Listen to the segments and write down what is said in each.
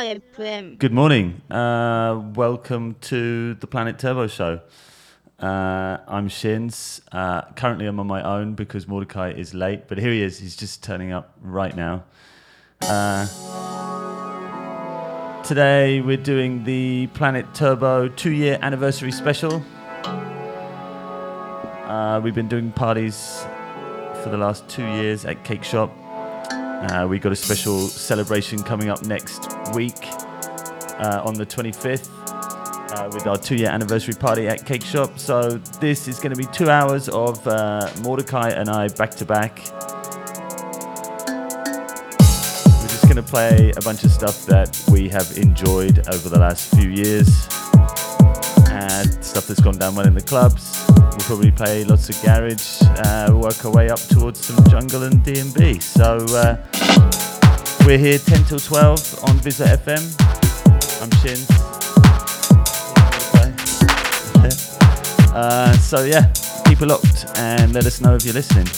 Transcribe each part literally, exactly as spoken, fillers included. VISLA 에프엠. Good morning. Uh, welcome to the Planet Turbo Show. Uh, I'm Shins. Uh, currently, I'm on my own because Mordecai is late, but here he is. He's just turning up right now. Uh, today, we're doing the Planet Turbo two-year anniversary special. Uh, we've been doing parties for the last two years at Cake Shop. Uh, we got a special celebration coming up next week uh, on the twenty-fifth uh, with our two-year anniversary party at Cake Shop. So this is going to be two hours of uh, Mordecai and I back-to-back. We're just going to play a bunch of stuff that we have enjoyed over the last few years and stuff that's gone down well in the clubs. We'll probably play lots of garage, uh, work our way up towards some jungle and D and B. So uh, we're here ten till twelve on VISLA F M. I'm Shin. Okay. Uh, so yeah, keep it locked and let us know if you're listening.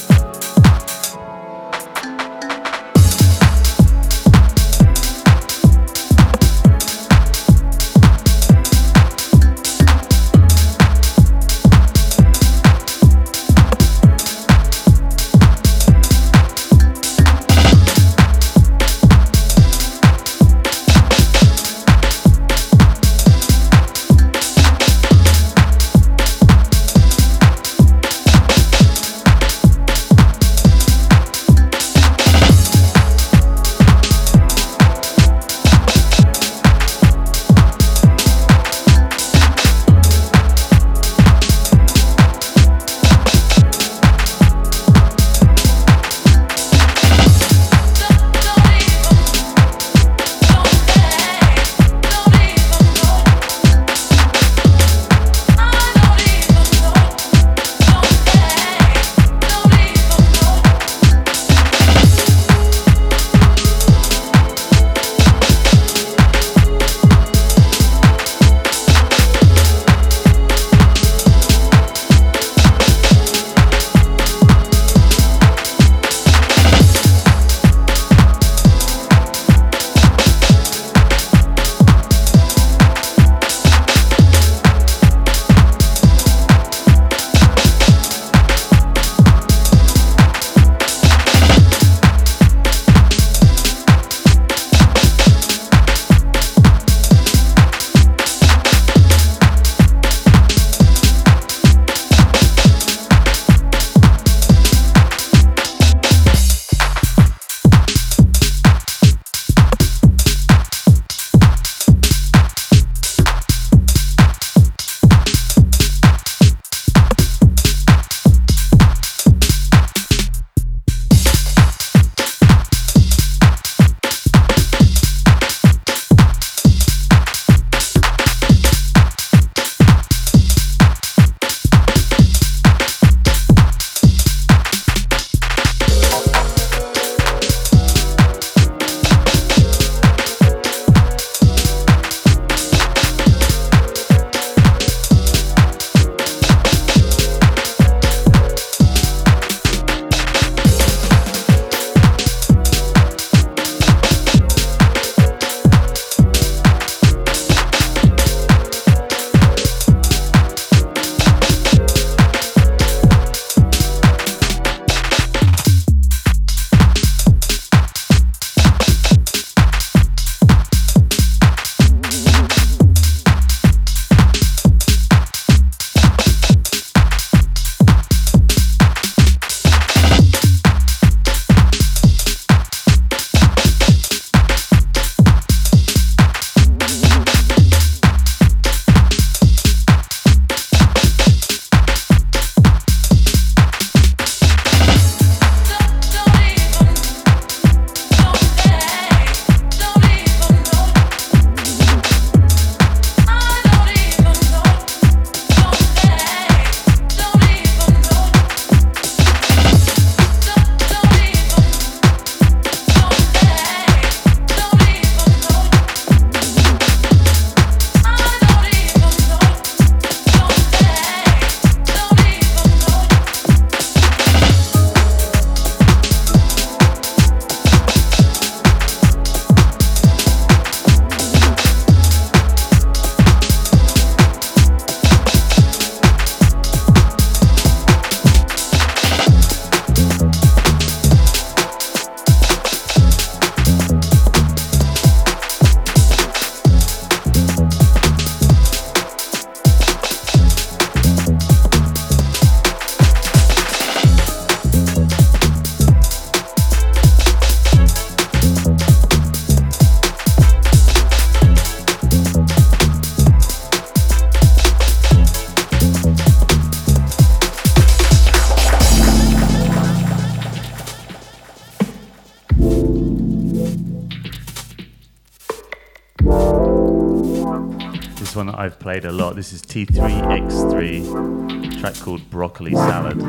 one that I've played a lot. This is T three X three, a track called Broccoli Salad.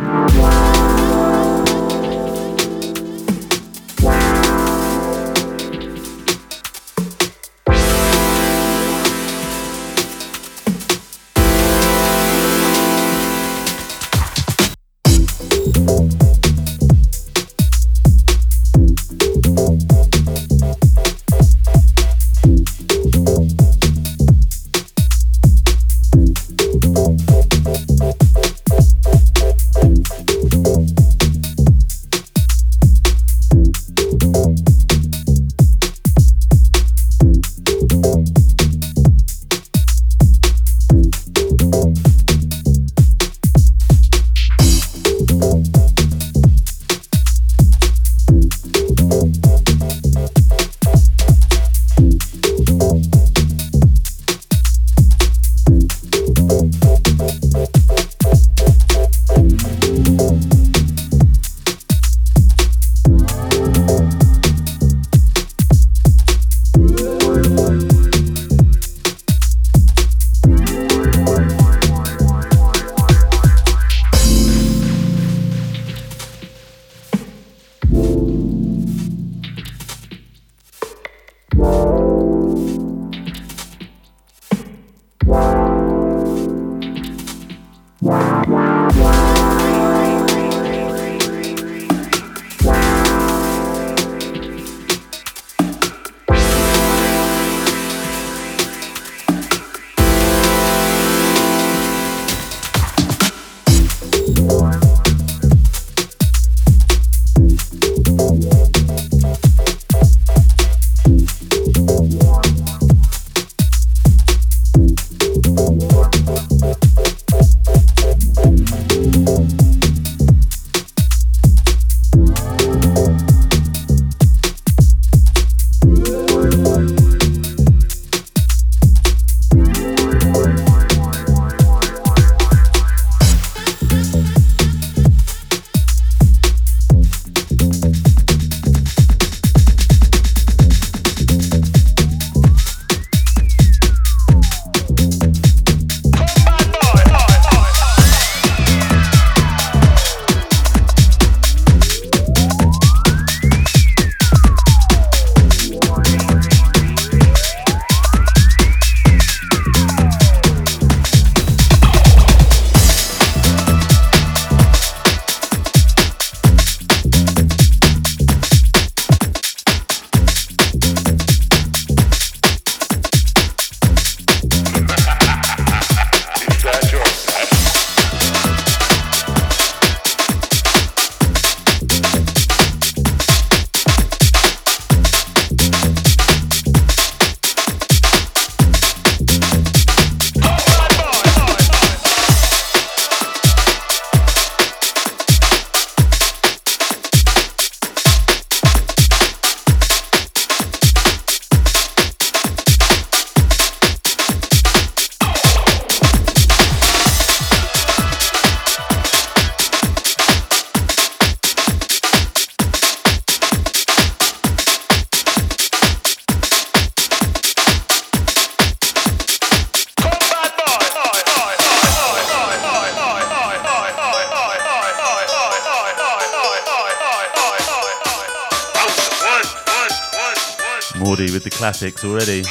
Classics already.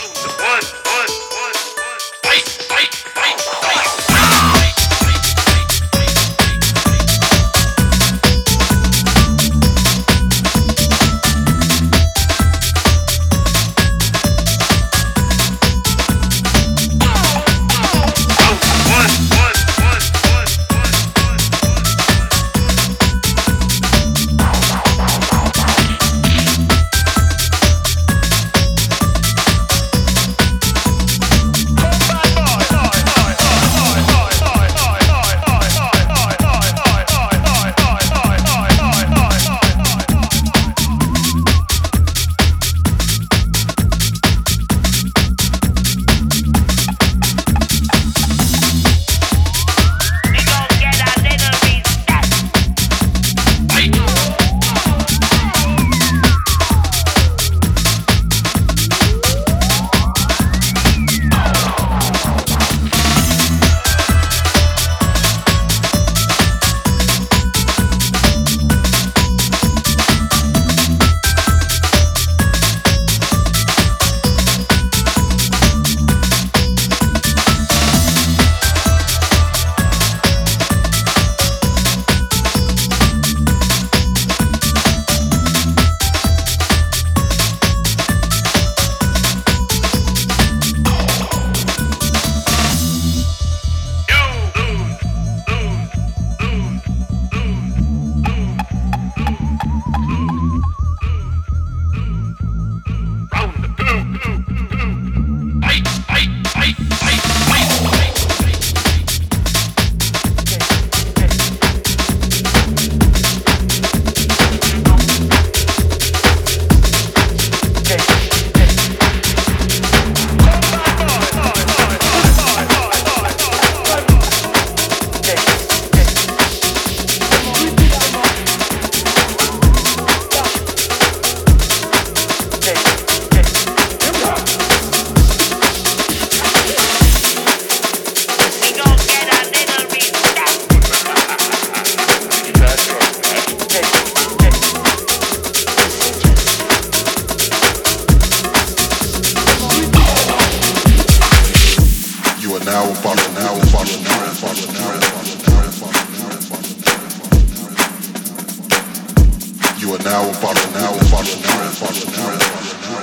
You are now about to now about to trend, about to trend, about to trend,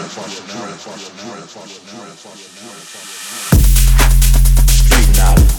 about to trend, about to trend, about to street knowledge.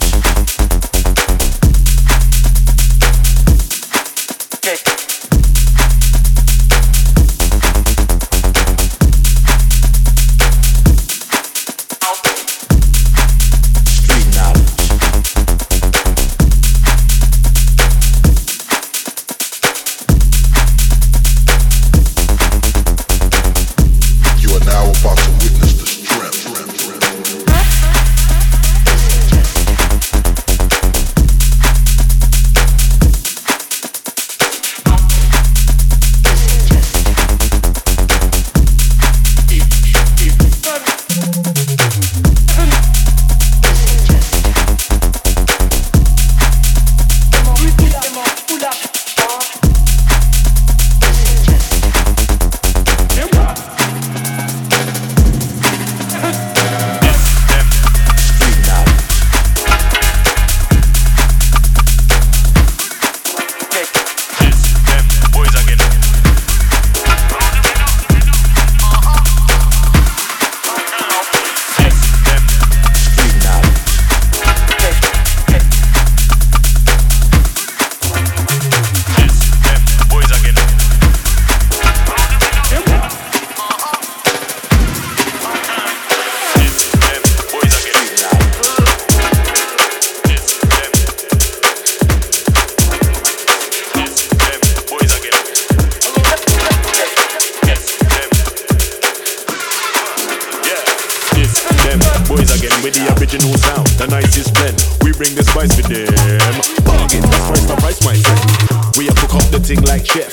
Kick.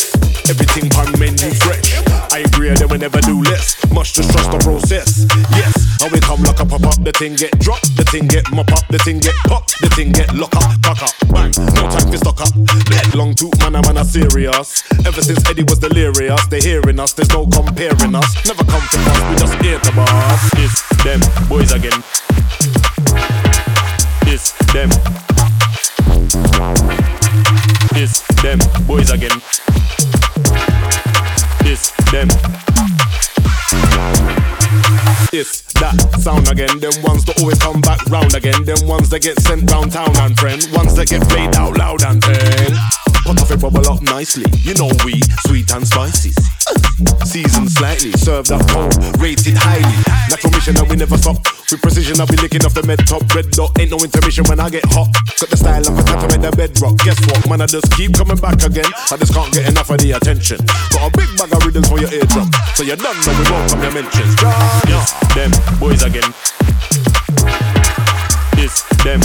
Ever since Eddie was delirious, they're hearing us, there's no comparing us. Never come to us, we just hear the bars. It's them boys again. It's them. It's them boys again. It's them. It's that sound again. Them ones that always come back round again. Them ones that get sent round town and friend. Ones that get played out loud and ten. Put off it, bubble up nicely. You know we, sweet and spicy. Seasoned slightly, served up cold, rated highly. Natural mission that we never stop. With precision I'll be licking off the med top. Red dot, ain't no intermission when I get hot. Got the style of a tap in the bedrock. Guess what, man, I just keep coming back again. I just can't get enough of the attention. Got a big bag of riddles for your eardrum. So you done know we welcome your mentions. Yeah, them boys again. It's them.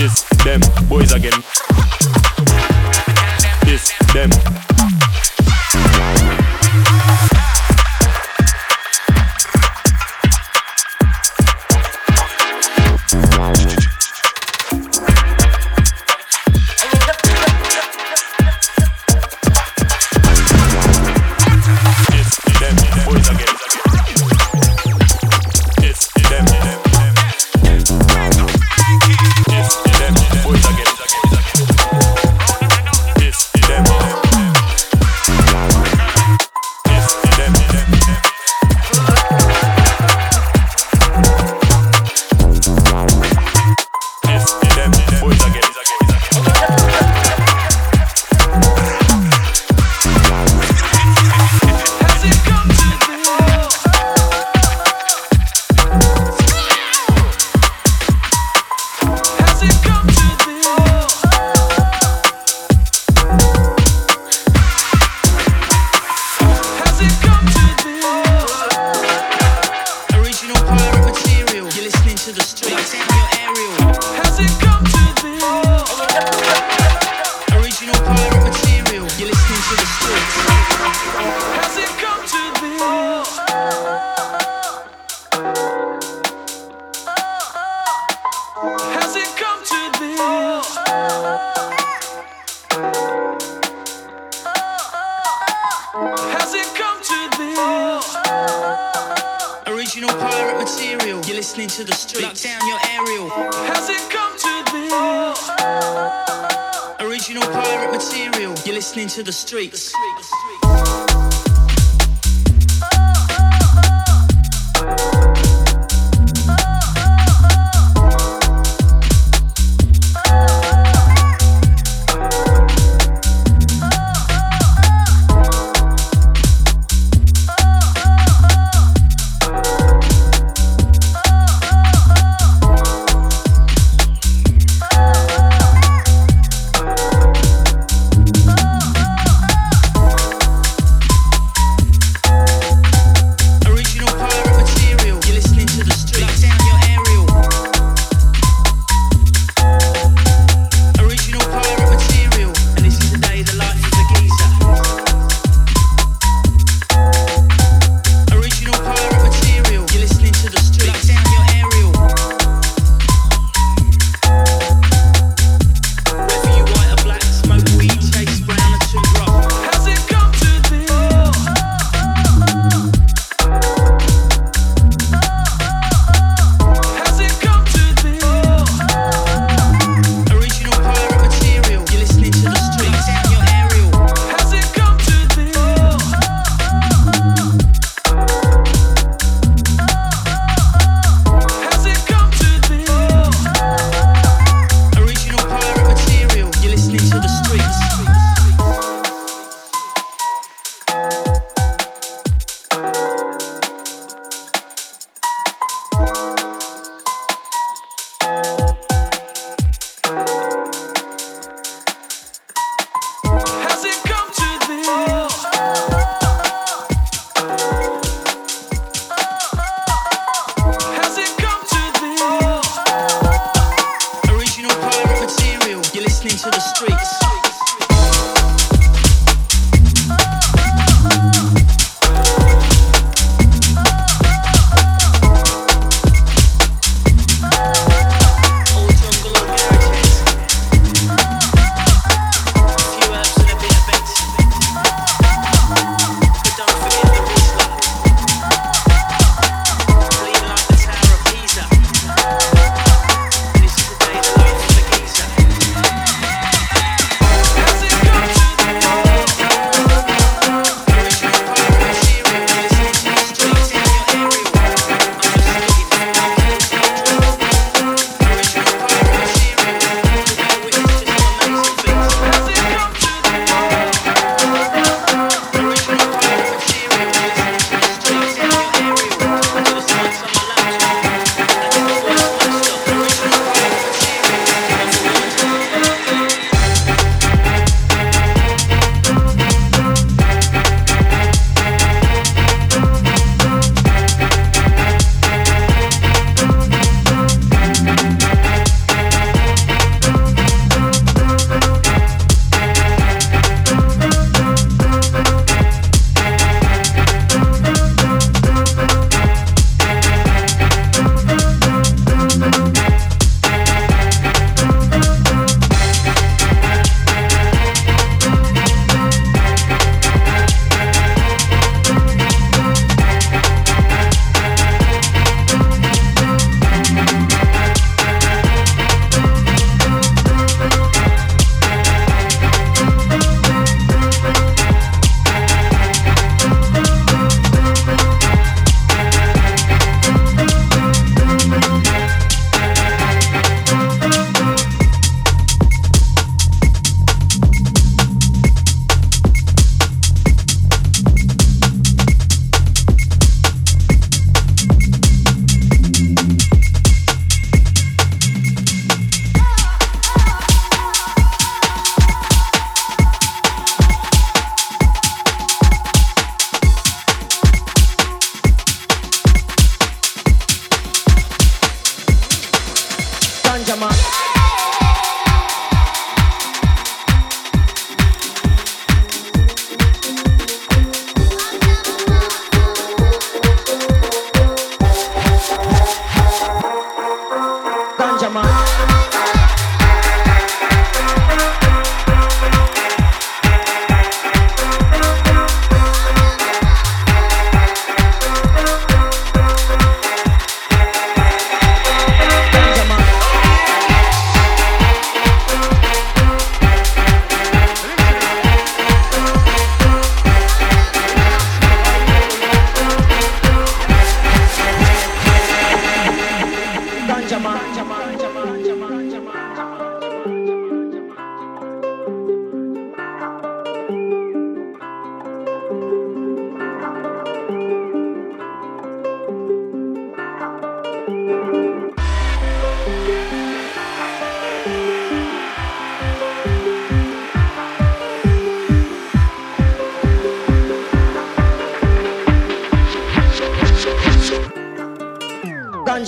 It's them boys again. It's them. Original pirate. great material. You're listening to the streets.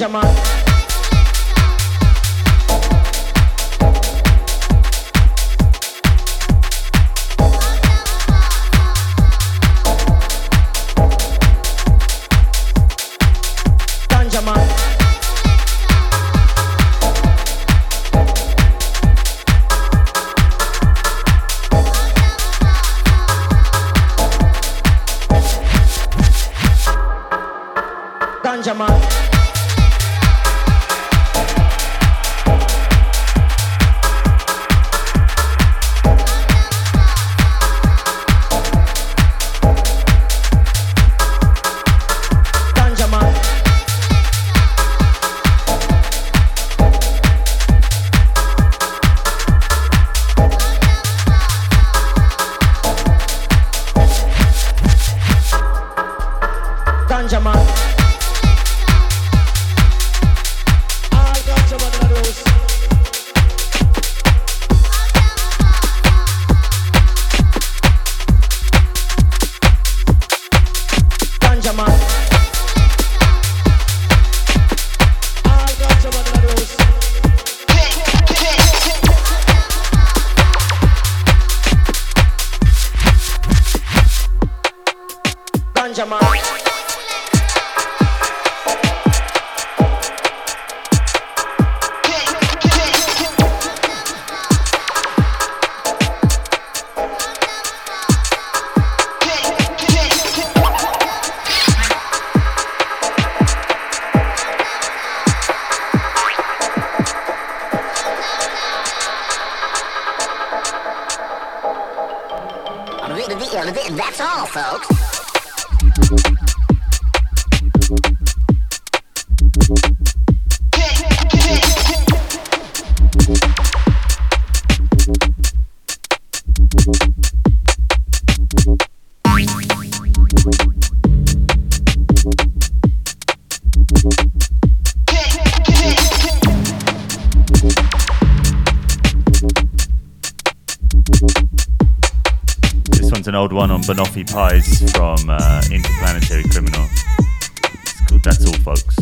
Benjamin. That's all, folks. Old one on Banoffee Pies from uh, Interplanetary Criminal. It's called That's All, Folks.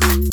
Thank you.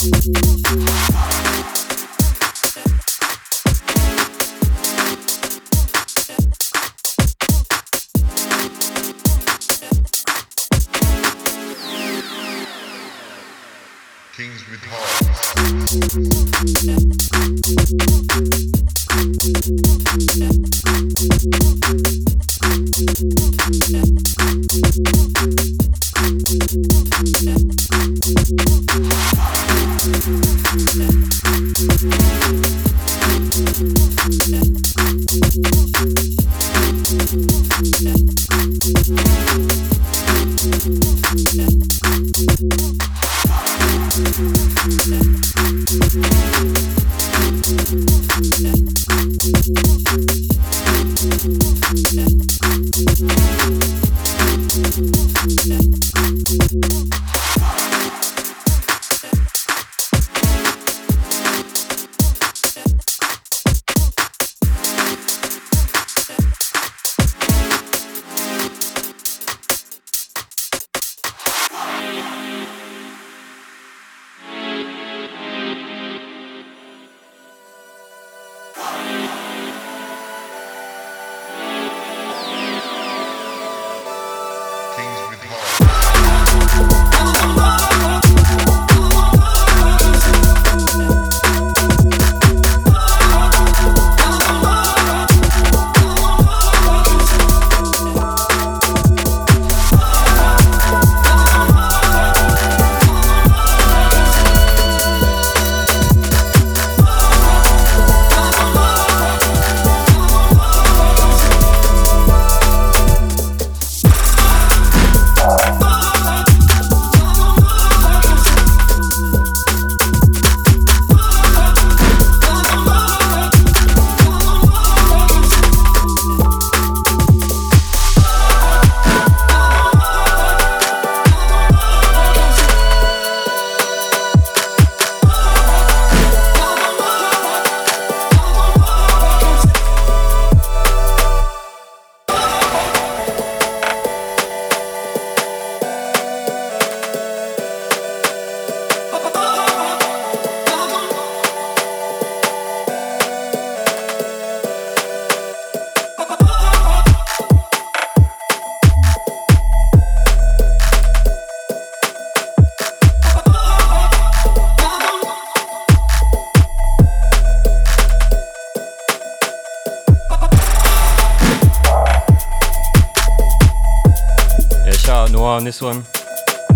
Noir on this one,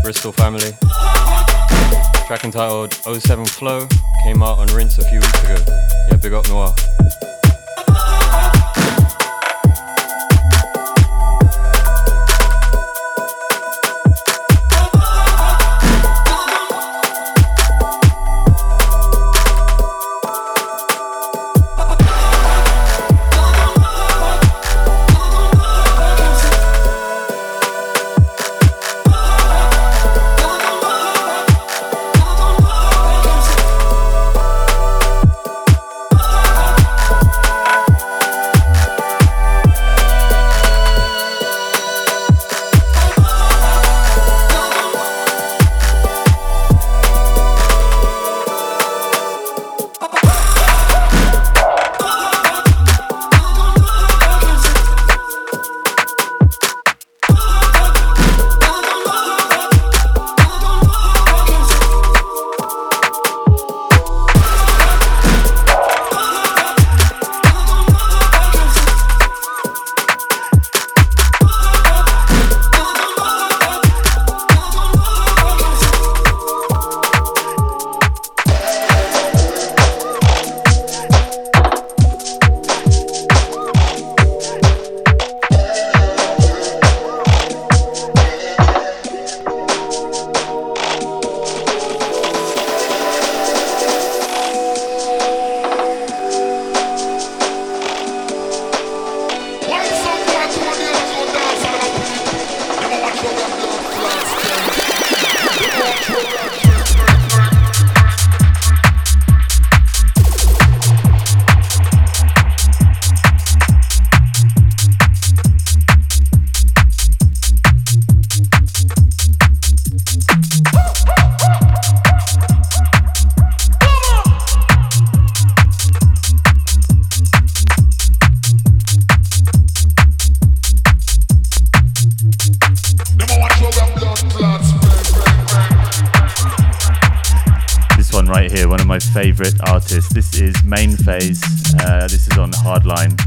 Bristol family. Track entitled oh seven Flow, came out on Rinse a few weeks ago. Yeah, big up Noir. favorite artist. This is Main Phase. Uh, this is on Hardline.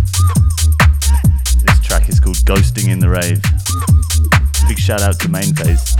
This track is called Ghosting in the Rave. Big shout out to Main Phase.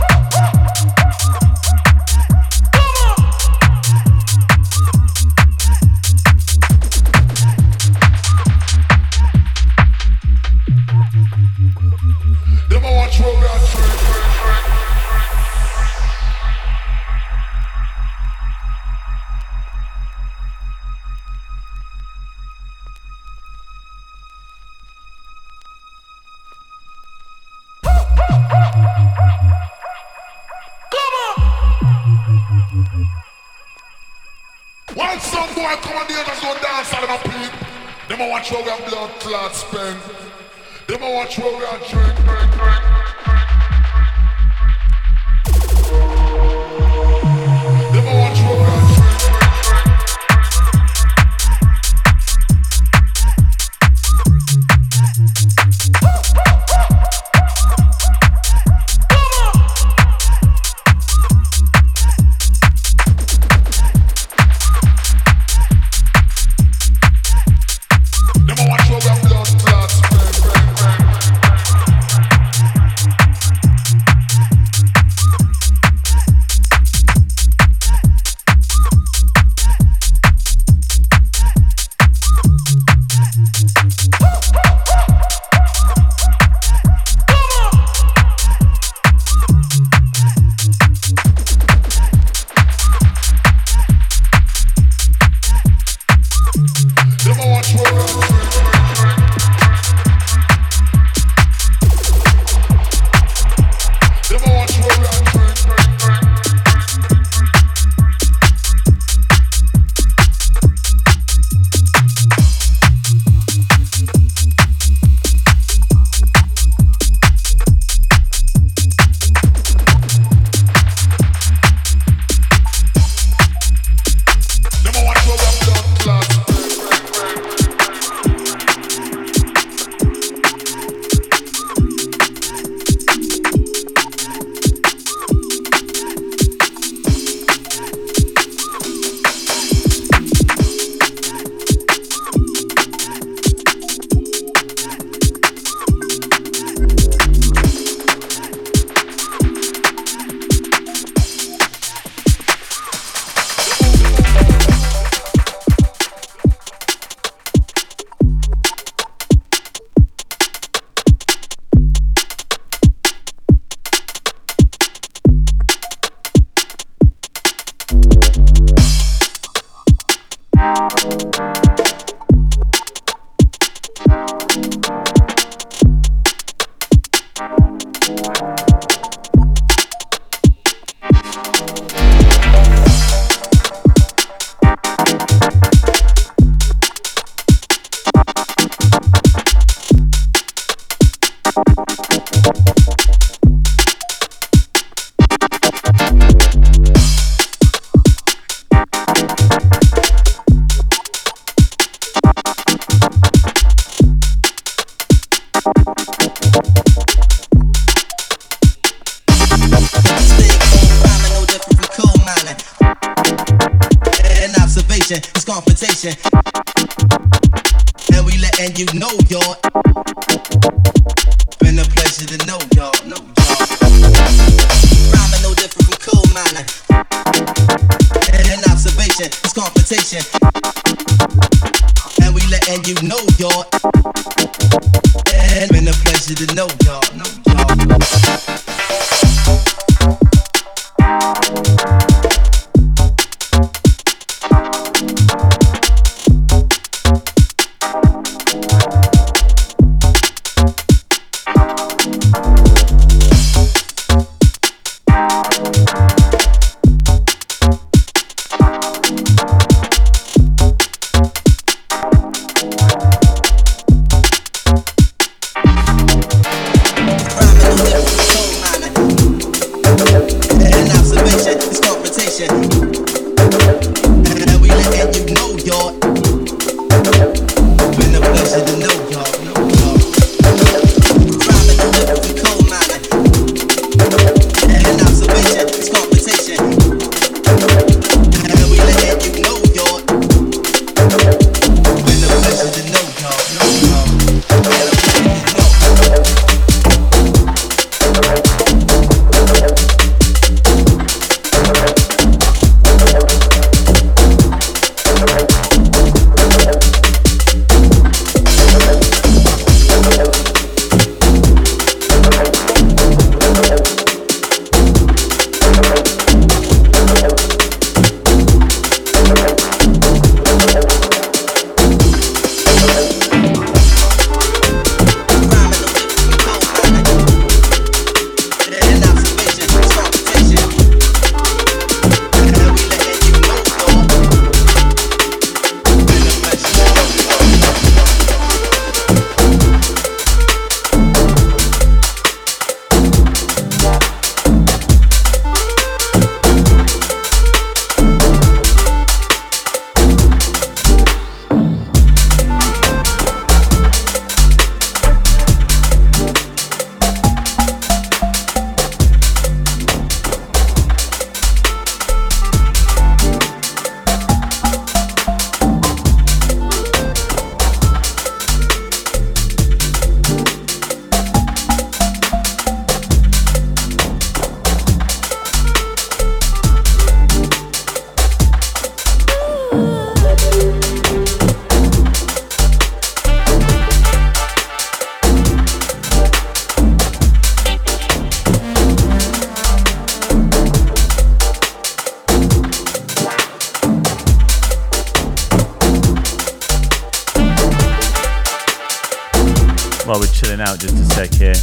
while we're chilling out just a sec here.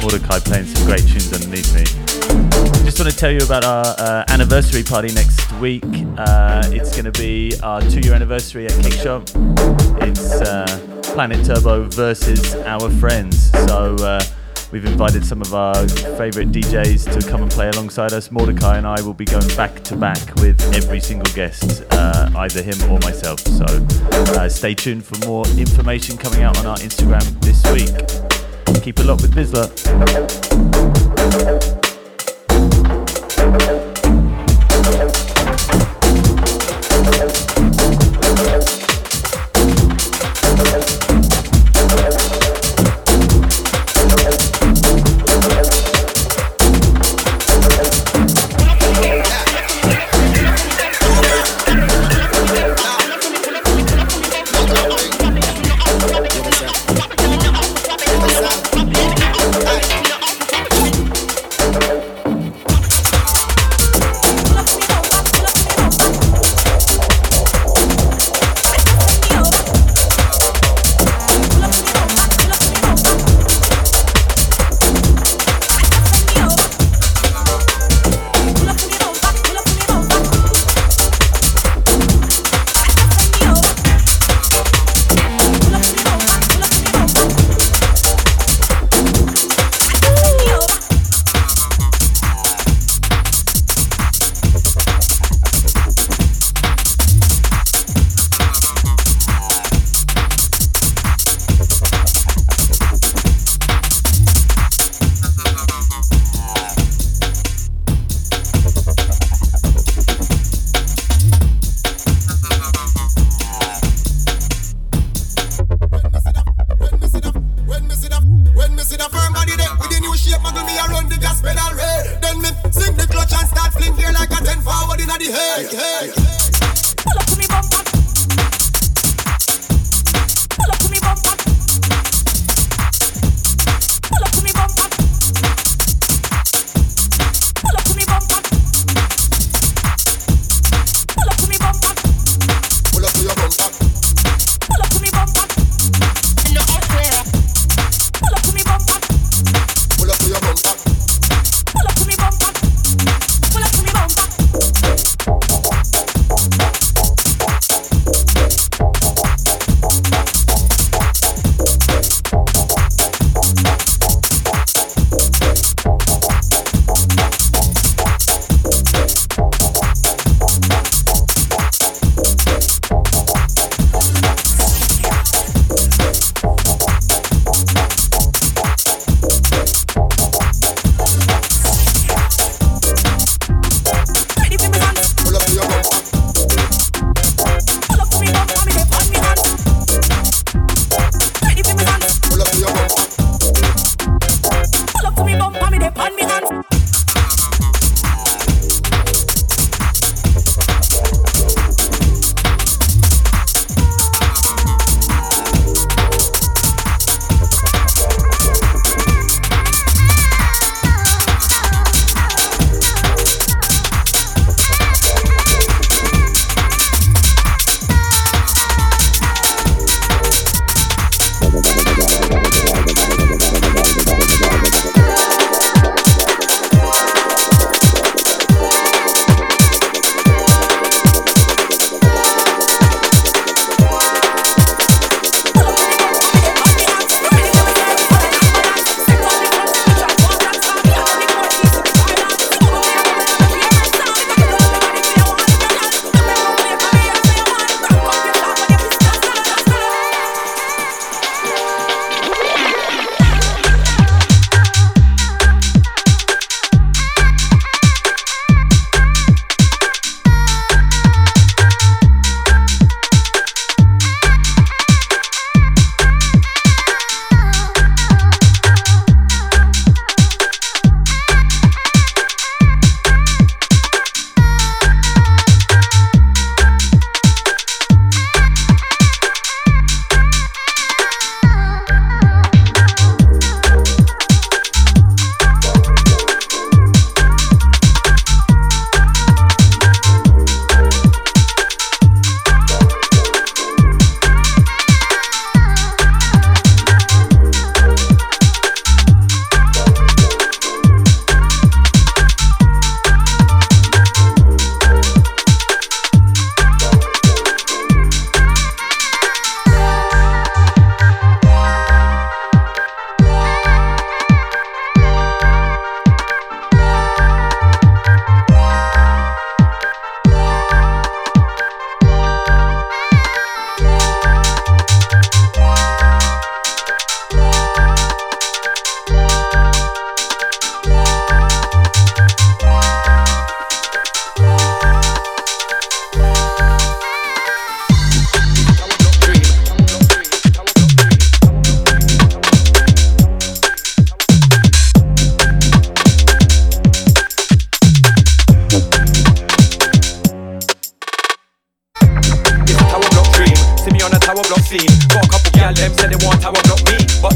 Mordecai playing some great tunes underneath me. Just want to tell you about our uh, anniversary party next week. Uh, it's going to be our two-year anniversary at Kick Shop. It's uh, Planet Turbo versus our friends. So uh, we've invited some of our favourite D Js to come and play alongside us. Mordecai and I will be going back to back with every single guest, uh, either him or myself. So uh, stay tuned for more information coming out on our Instagram this week. Keep it locked with VISLA.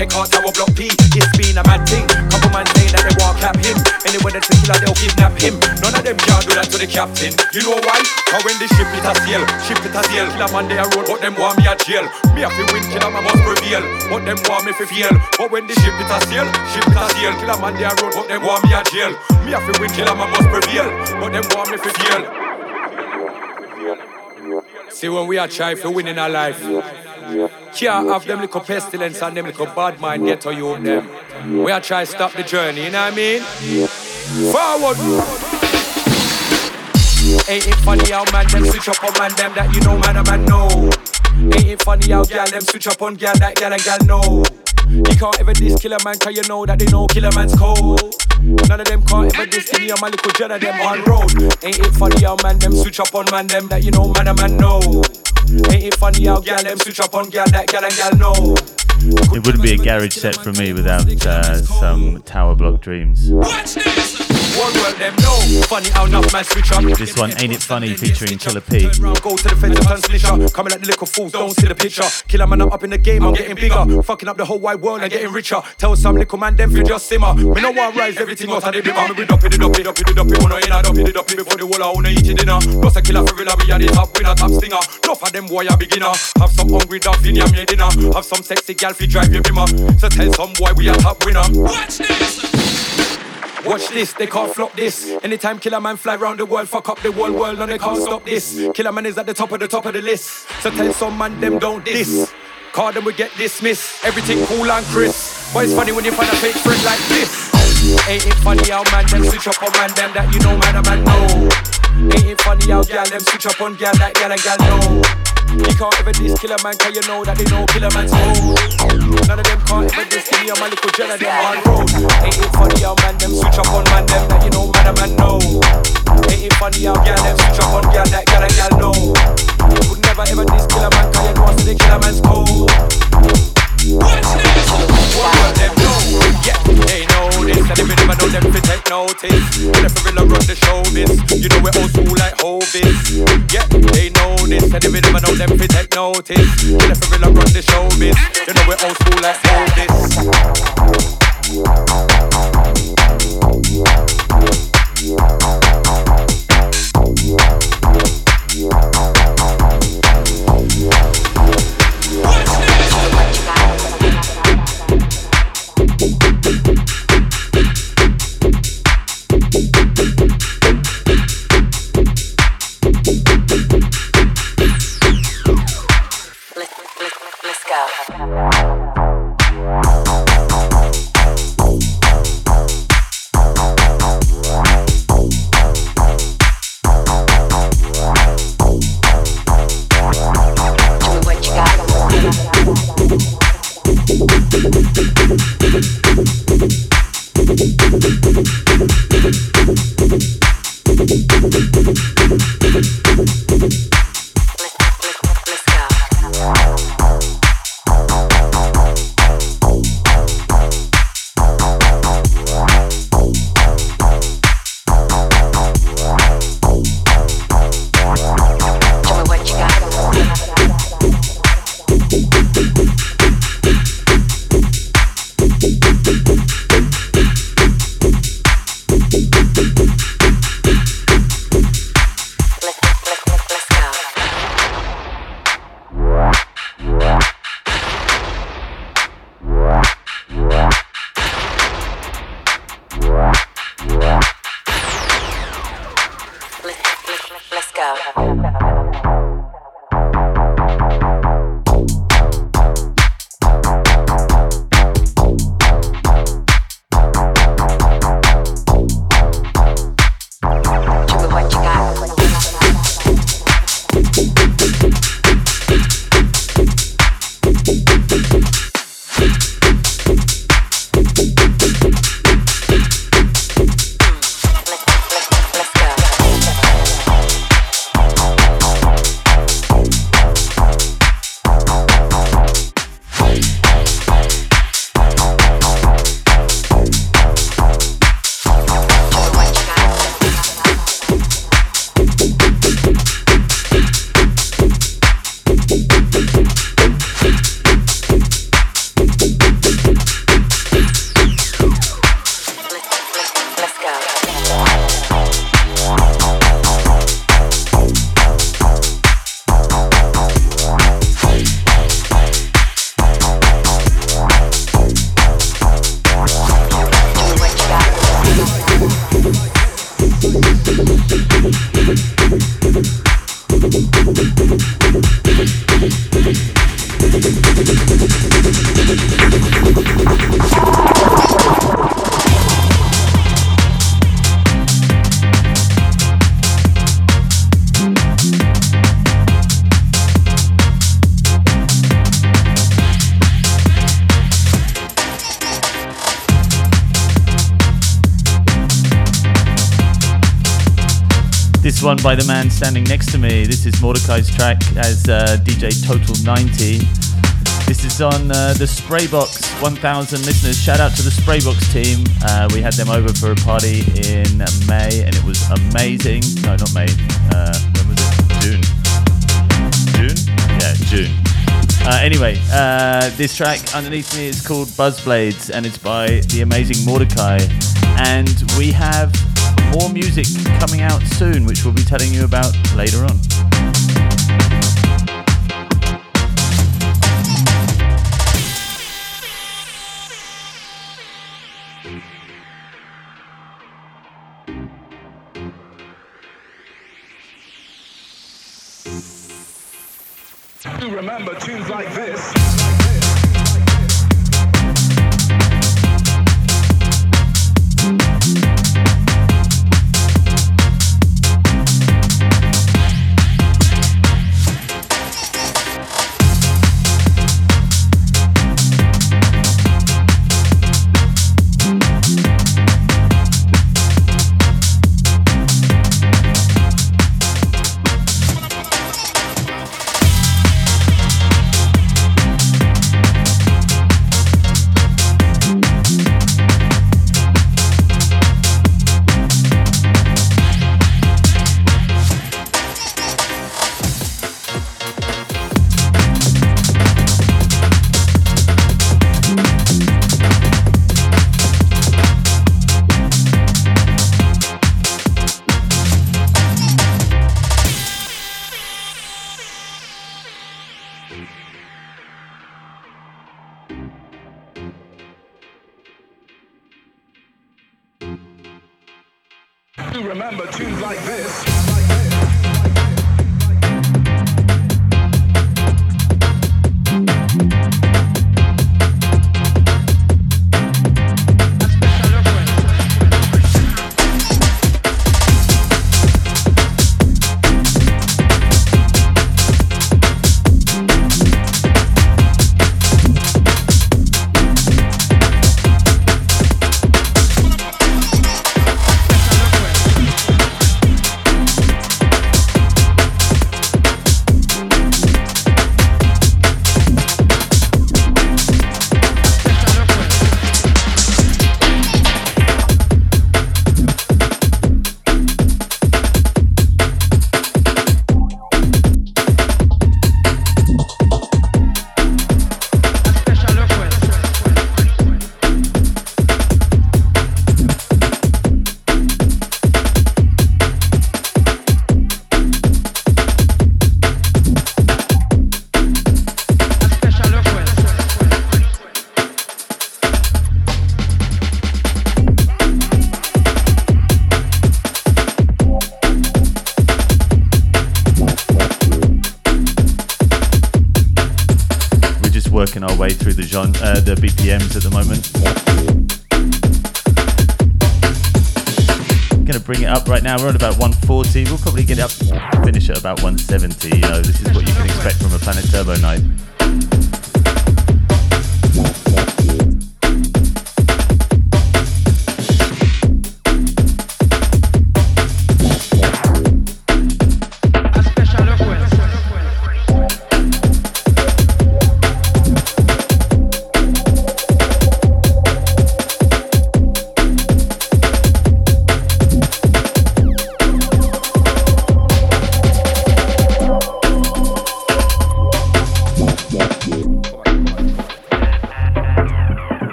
they can't tower block P. It's been a mad thing. Couple man saying that they won't cap him. Anywhere they take killer, they'll kidnap him. None of them can do that to the captain. You know why? Cause when they ship it as hell, ship it as hell. Killer man they a road, but them want me at jail. Me have to win, killer man must prevail. But them want me to fail. But when they ship it as hell, ship it as hell. Killer man they a road, but them want me at jail. Me have to win, killer man must prevail. But them want me to fail. See when we are trying for winning our life. Can't have them little pestilence and them little bad mind get to you them. We are trying to stop the journey, you know what I mean? Forward! Ain't it funny how man them switch up on man them that you know man a man know. Ain't it funny how gal them switch up on gal that gal and gal know. You can't ever diss killer man cause you know that they know killer man's cold. None of them can't ever diss me and my little jet of them on road. Ain't it funny how man them switch up on man them that you know man a man know. Ain't it funny how gal them switch up on gal that gal and gal know. It wouldn't be a garage set for me without uh, some Tower Block Dreams. Watch this! This one, Ain't It Funny, featuring Chela P. Go to the fence and turn slisher. Coming like the little fools, don't see the picture. Killer man, I'm up in the game, I'm getting bigger. Fucking up the whole wide world, I'm getting richer. Tell some little man, them fi just simmer. Me no want rise, everything else, I did be bummed. We dump it, dump it, dump it, dump it. Wanna in, I dump it, dump it before the whole I wanna eat your dinner. Plus a killer for real, we are the top winner, top stinger. Enough of them boy a beginner. Have some hungry dog fi yam your dinner. Have some sexy gal fi drive your bimmer. So tell some boy we are top winner. Watch this. Watch this, they can't flop this. Anytime killer man fly round the world, fuck up the whole world, no they can't stop this. Killer man is at the top of the top of the list. So tell some man them don't diss. Call them we get dismissed. Everything cool and crisp. But it's funny when you find a fake friend like this. Ain't it funny how man them switch up on man them that you know man a man know. Ain't it funny how gal them switch up on gal that gal and gal know. You can't ever diss killer man cause you know that they know killer man's old. None of them can't ever diss me and my little jelly them on road. Ain't it funny how man them switch up on man them that you know man a man know. Ain't it funny how gal them switch up on gal that gal and gal know. You would never ever diss killer man cause you know that the killer man's cold. Watch this! What will them know? Yeah, they know this. And if you never know them if you take notice. And if you really run the show this, you know we're old school like Hovis. Yeah, they know this. And if you never know them if you take notice. And if you really run the show this, you know we're old school like Hovis. What's this? We'll be right back. This one by the man standing next to me. This is Mordecai's track as uh, D J Total ninety. This is on uh, the Spraybox one thousand listeners. Shout out to the Spraybox team. Uh, we had them over for a party in May and it was amazing. No, not May. Uh, when was it? June. June? Yeah, June. Uh, anyway, uh, this track underneath me is called Buzzblades and it's by the amazing Mordecai. And we have more music coming out soon, which we'll be telling you about later on. Do remember tunes like this. B P Ms at the moment. Going to bring it up right now. We're on about one forty. We'll probably get up, finish at about one seventy. You know, this is what you can expect from a Planet Turbo night.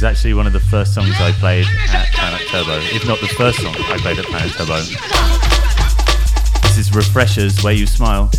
was actually one of the first songs I played at Planet Turbo, if not the first song I played at Planet Turbo. This is Refreshers, Where You Smile.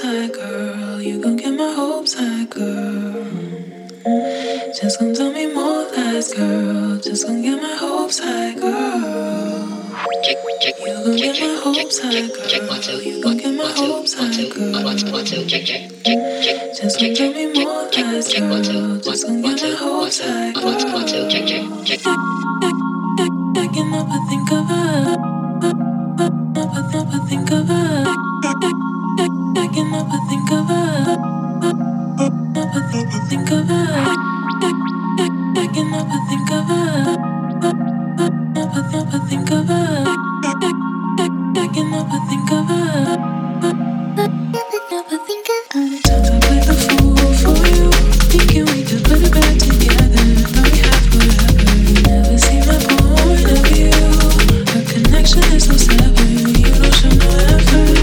hopes high, girl. You gon' get my hopes high, girl. Just gon' tell me more lies, girl. Just gon' get my hopes high, girl. Check, check, you gon' get my hopes high, girl. You gon' get my hopes high, girl. Just gon' tell me more lies, girl. Just gon' get my hopes high, girl. I can never think of her. Never, never think of her. I can never think of her. Never, never think of her. I can never think of her. Never, never think of her. I can never think of her. Never, never think of her. Sometimes I play the fool for you, thinking we could put it back together, but we have what happened. You never see my point of view. Our connection is so severed. You don't show no effort.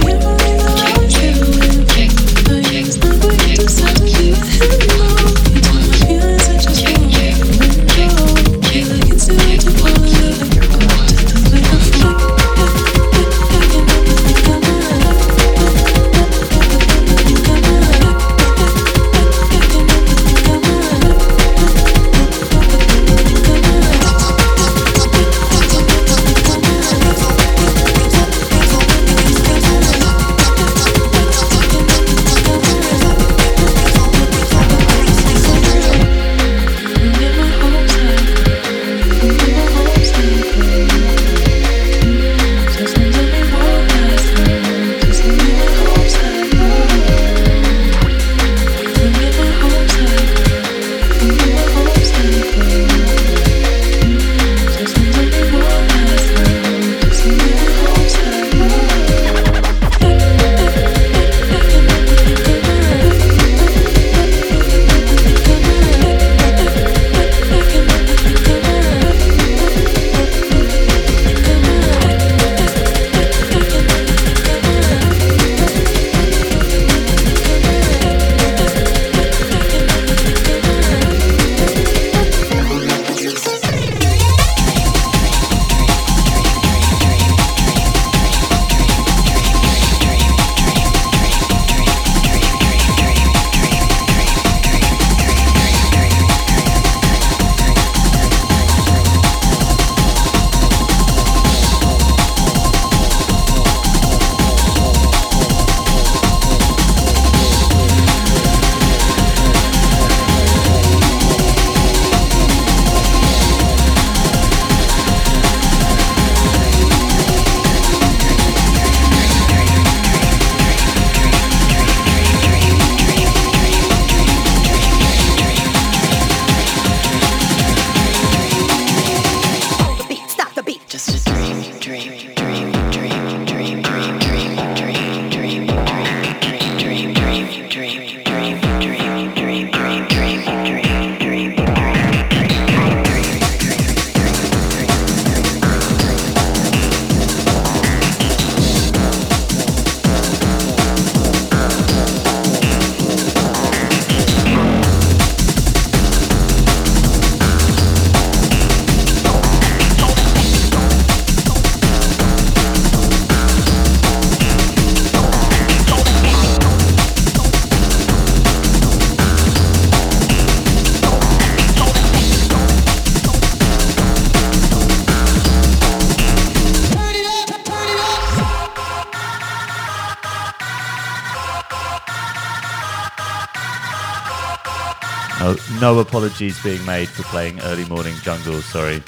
No apologies being made for playing early morning jungle, sorry.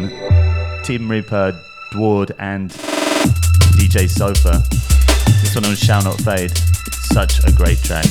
Brown, Team Reaper, Dward and D J Sofa. This one on Shall Not Fade. Such a great track.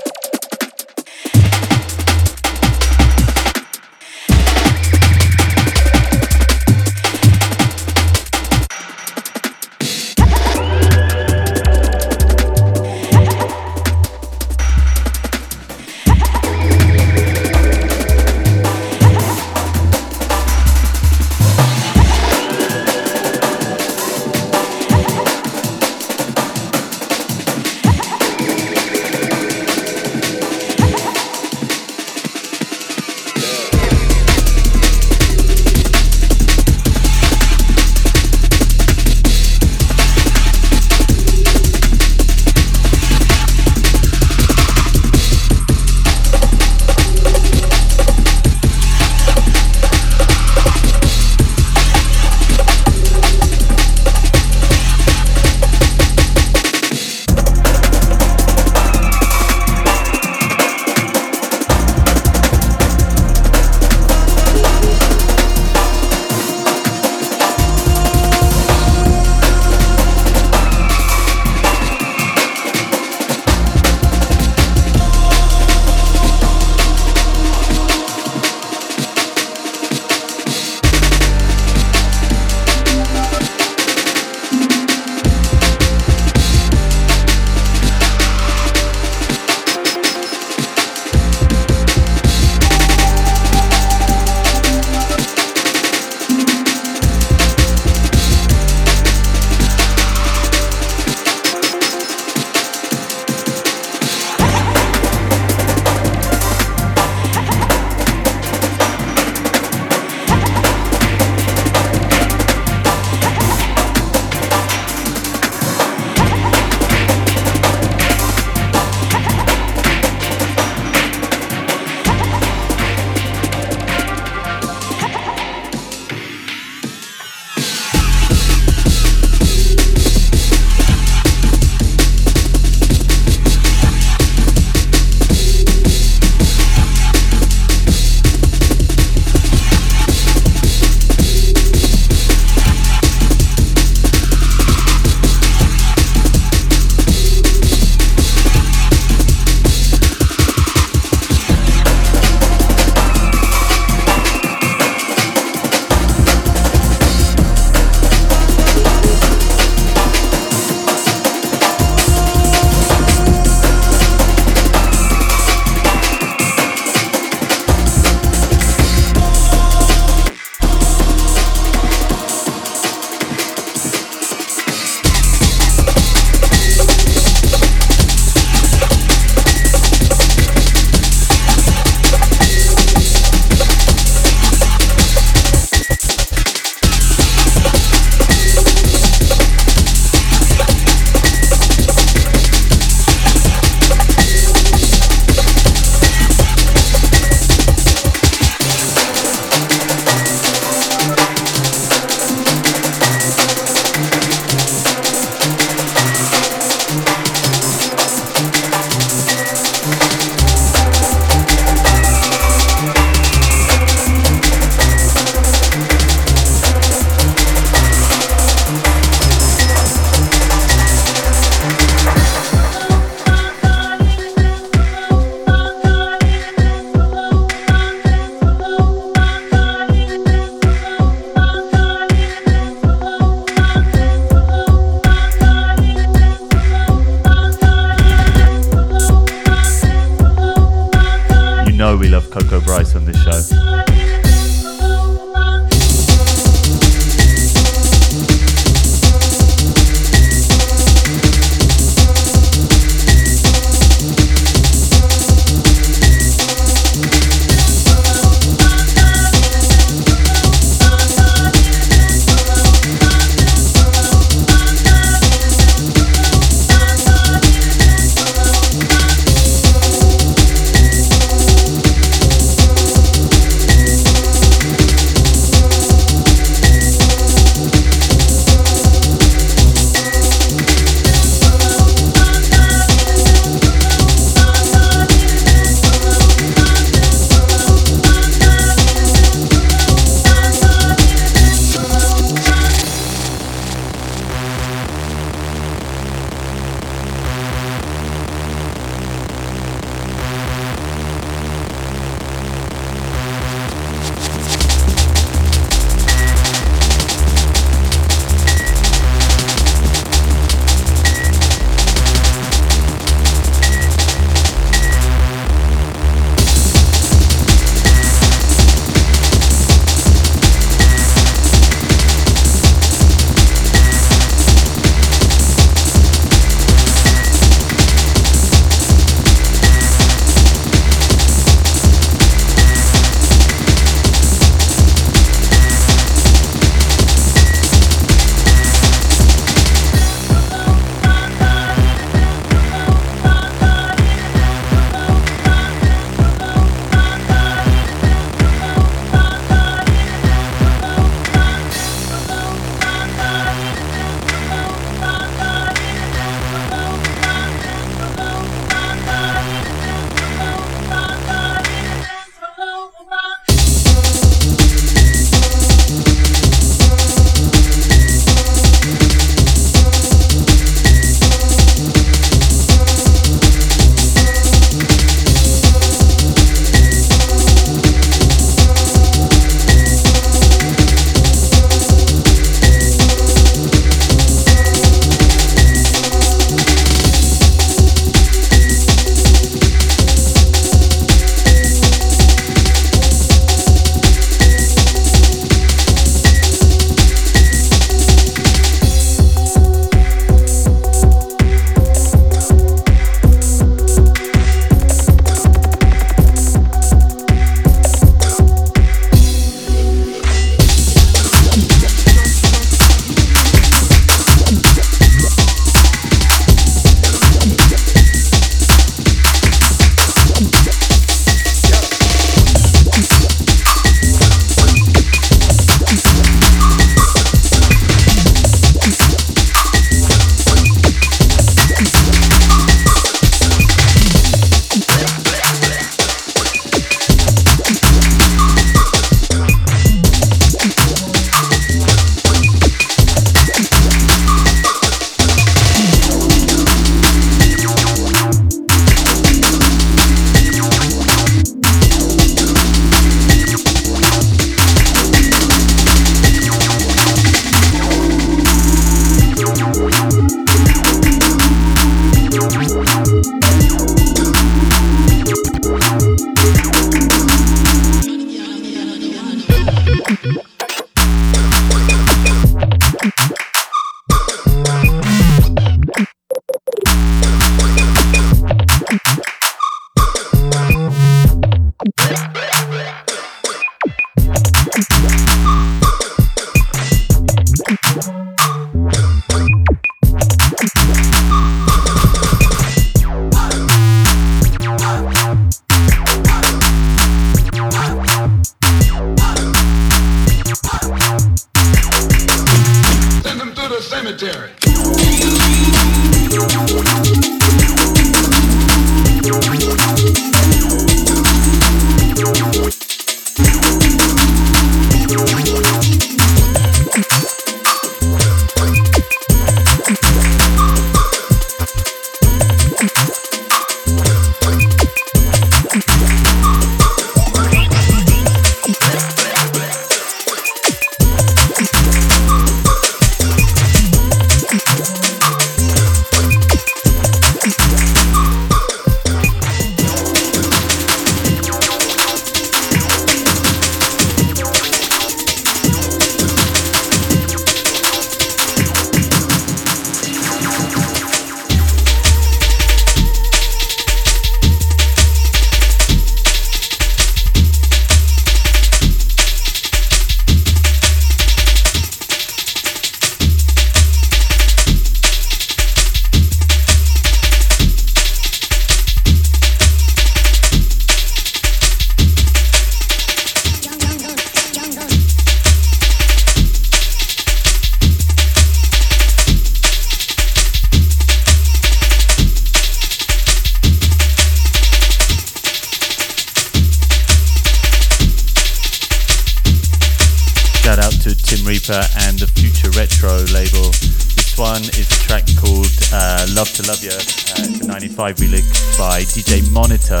Reaper and the Future Retro label. This one is a track called uh, Love to Love Ya. Uh, it's a ninety-five remix by D J Monitor.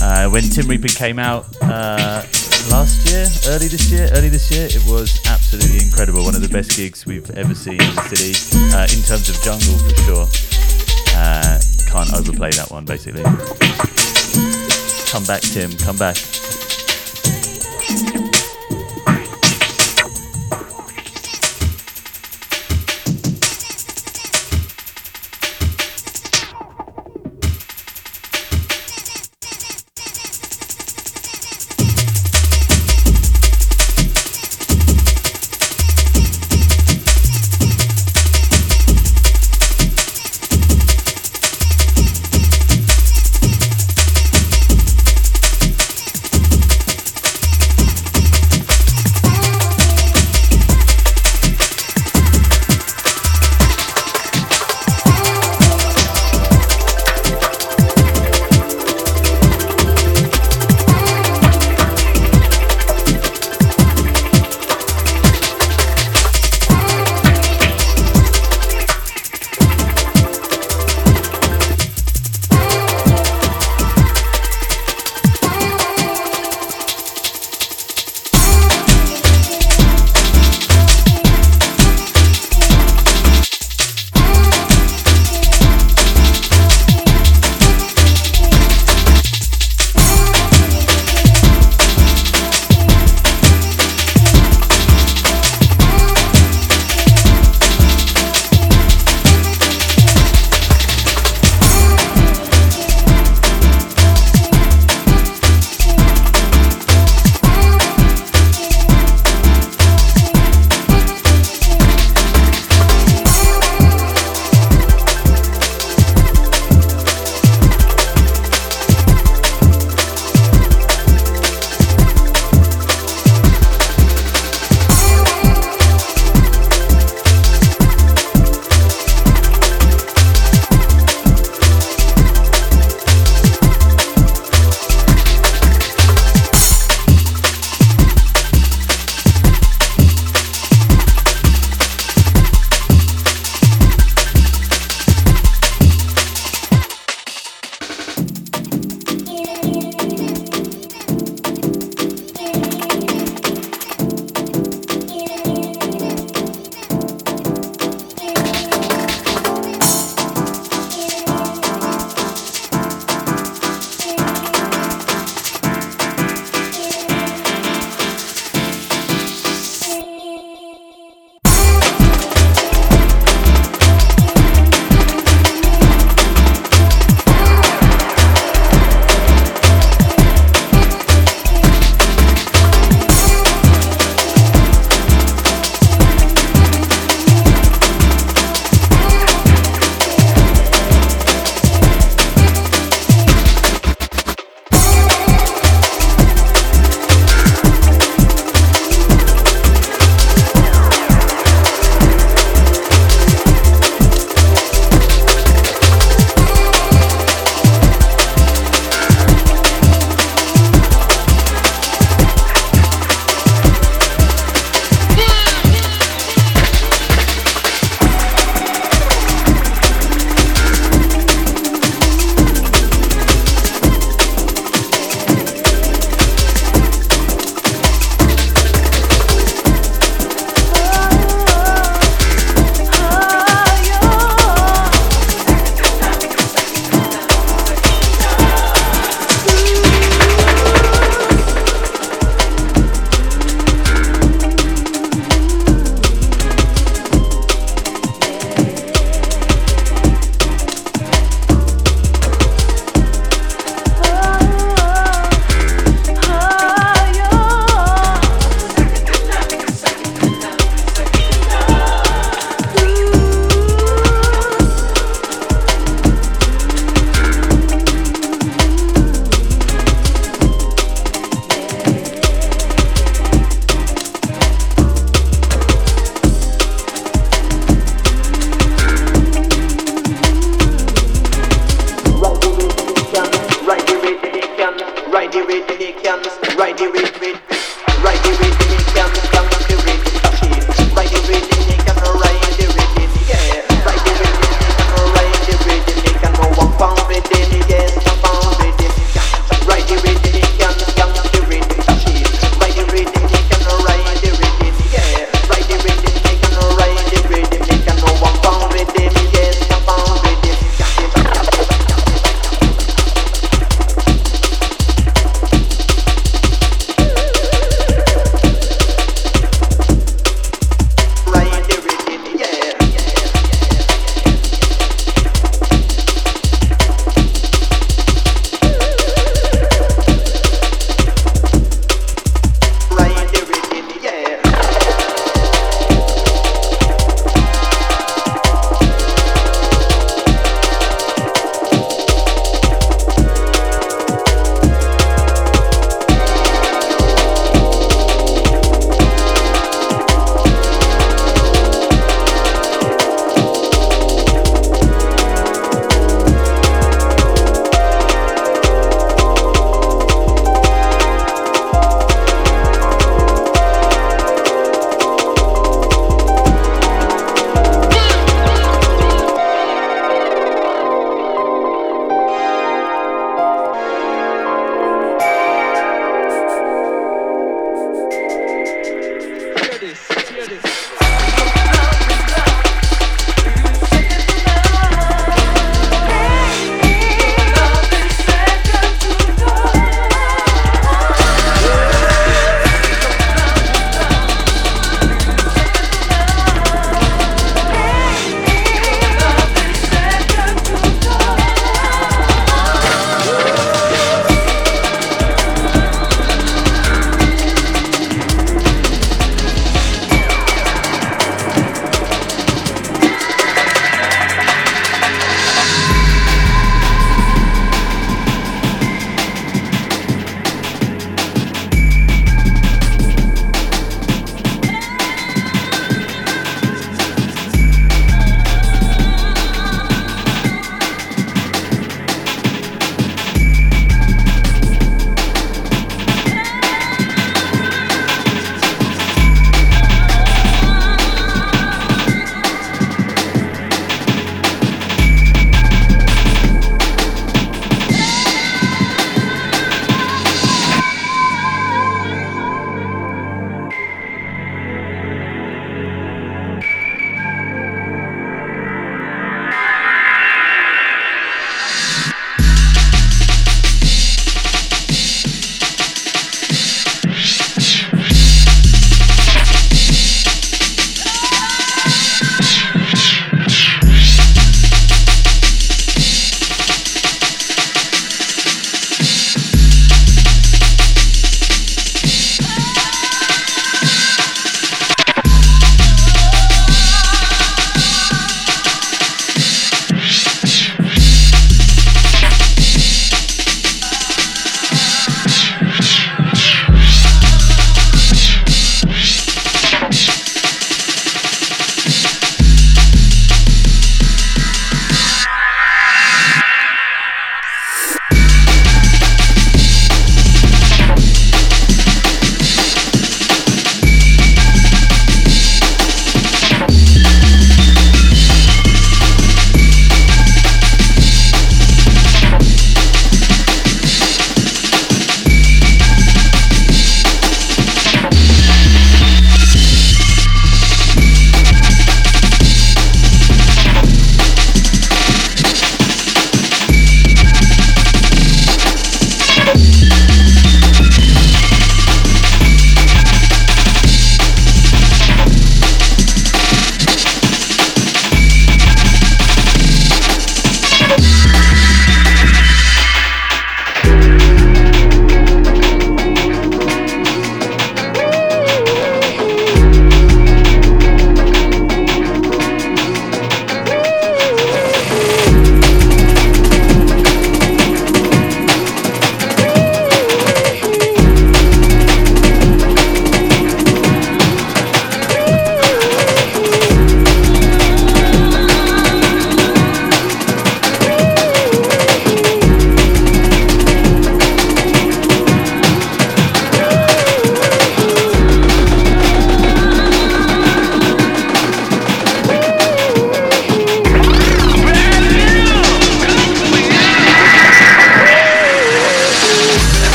Uh, when Tim Reaper came out uh, last year, early this year, early this year, it was absolutely incredible. One of the best gigs we've ever seen in the city, uh, in terms of jungle for sure. Uh, can't overplay that one, basically. Come back, Tim, come back.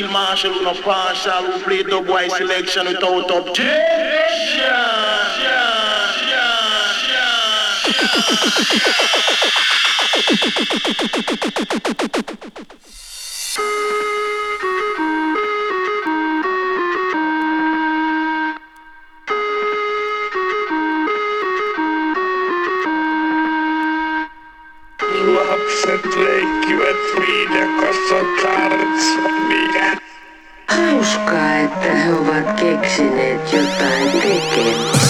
field marshal who no partial, who played the boy selection without objection. Hauskaa, että he ovat keksineet jotain tekemistä.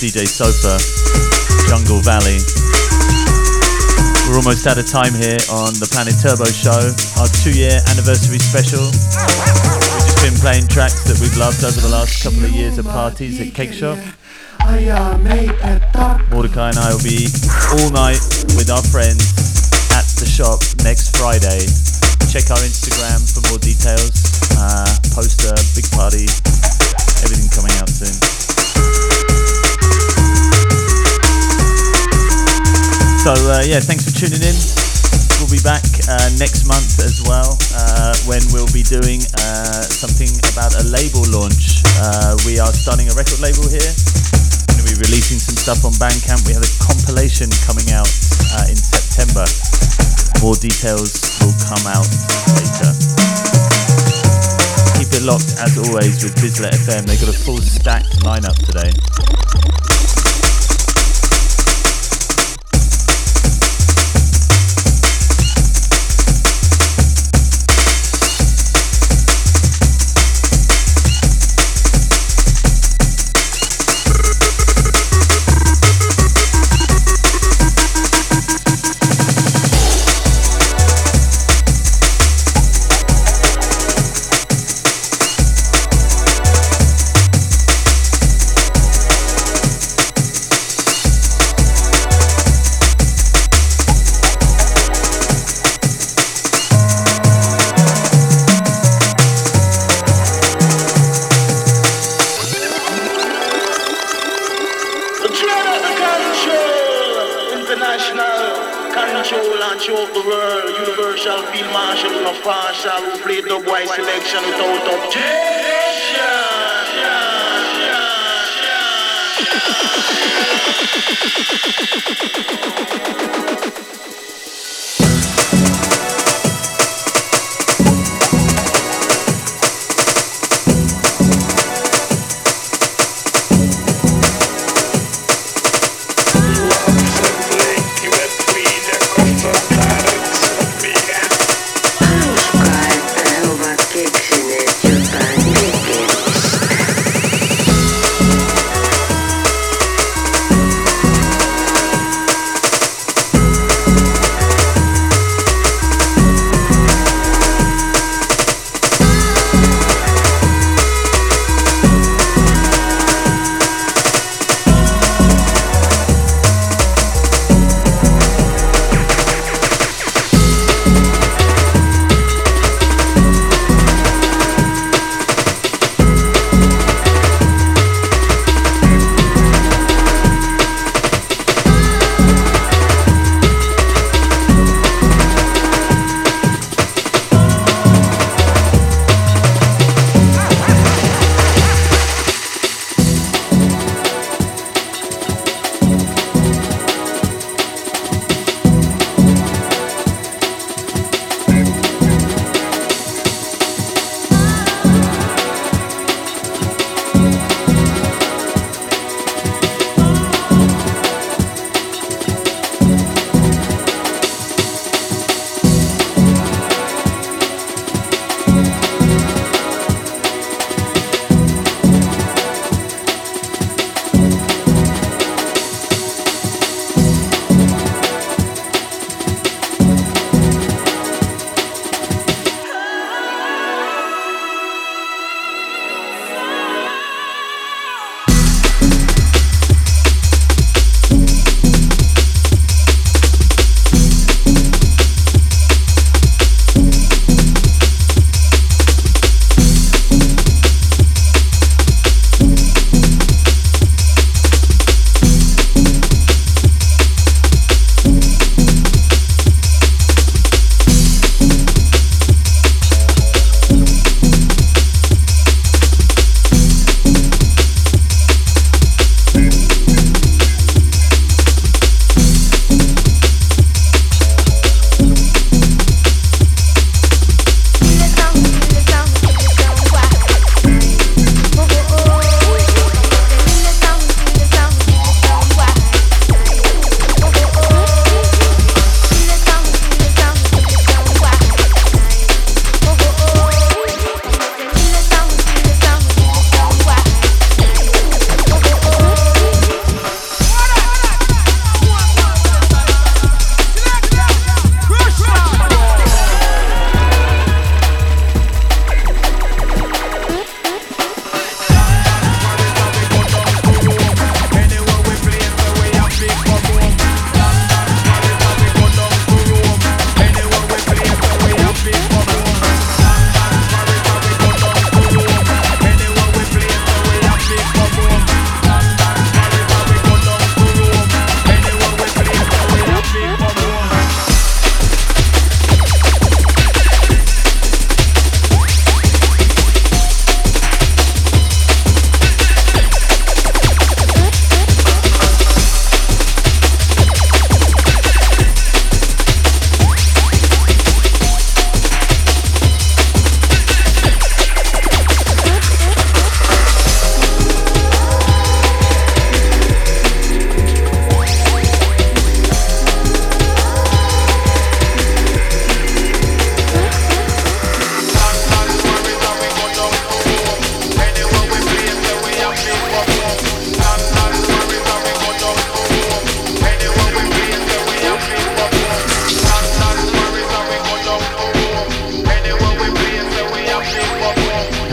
D J Sofa, Jungle Valley. We're almost out of time here on the Planet Turbo Show, our two-year anniversary special. We've just been playing tracks that we've loved over the last couple of years at parties at Cake Shop. Mordecai and I will be all night with our friends at the shop next Friday. Check our Instagram for more details. Uh, poster, big party, everything coming out soon. So uh, yeah, thanks for tuning in. We'll be back uh, next month as well, uh, when we'll be doing uh, something about a label launch. Uh, we are starting a record label here. We're going to be releasing some stuff on Bandcamp. We have a compilation coming out uh, in September. More details will come out later. Keep it locked as always with VISLA F M. They've got a full stacked lineup today.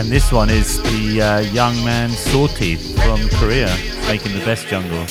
And this one is the uh, young man Sawteeth from Korea making the best jungle.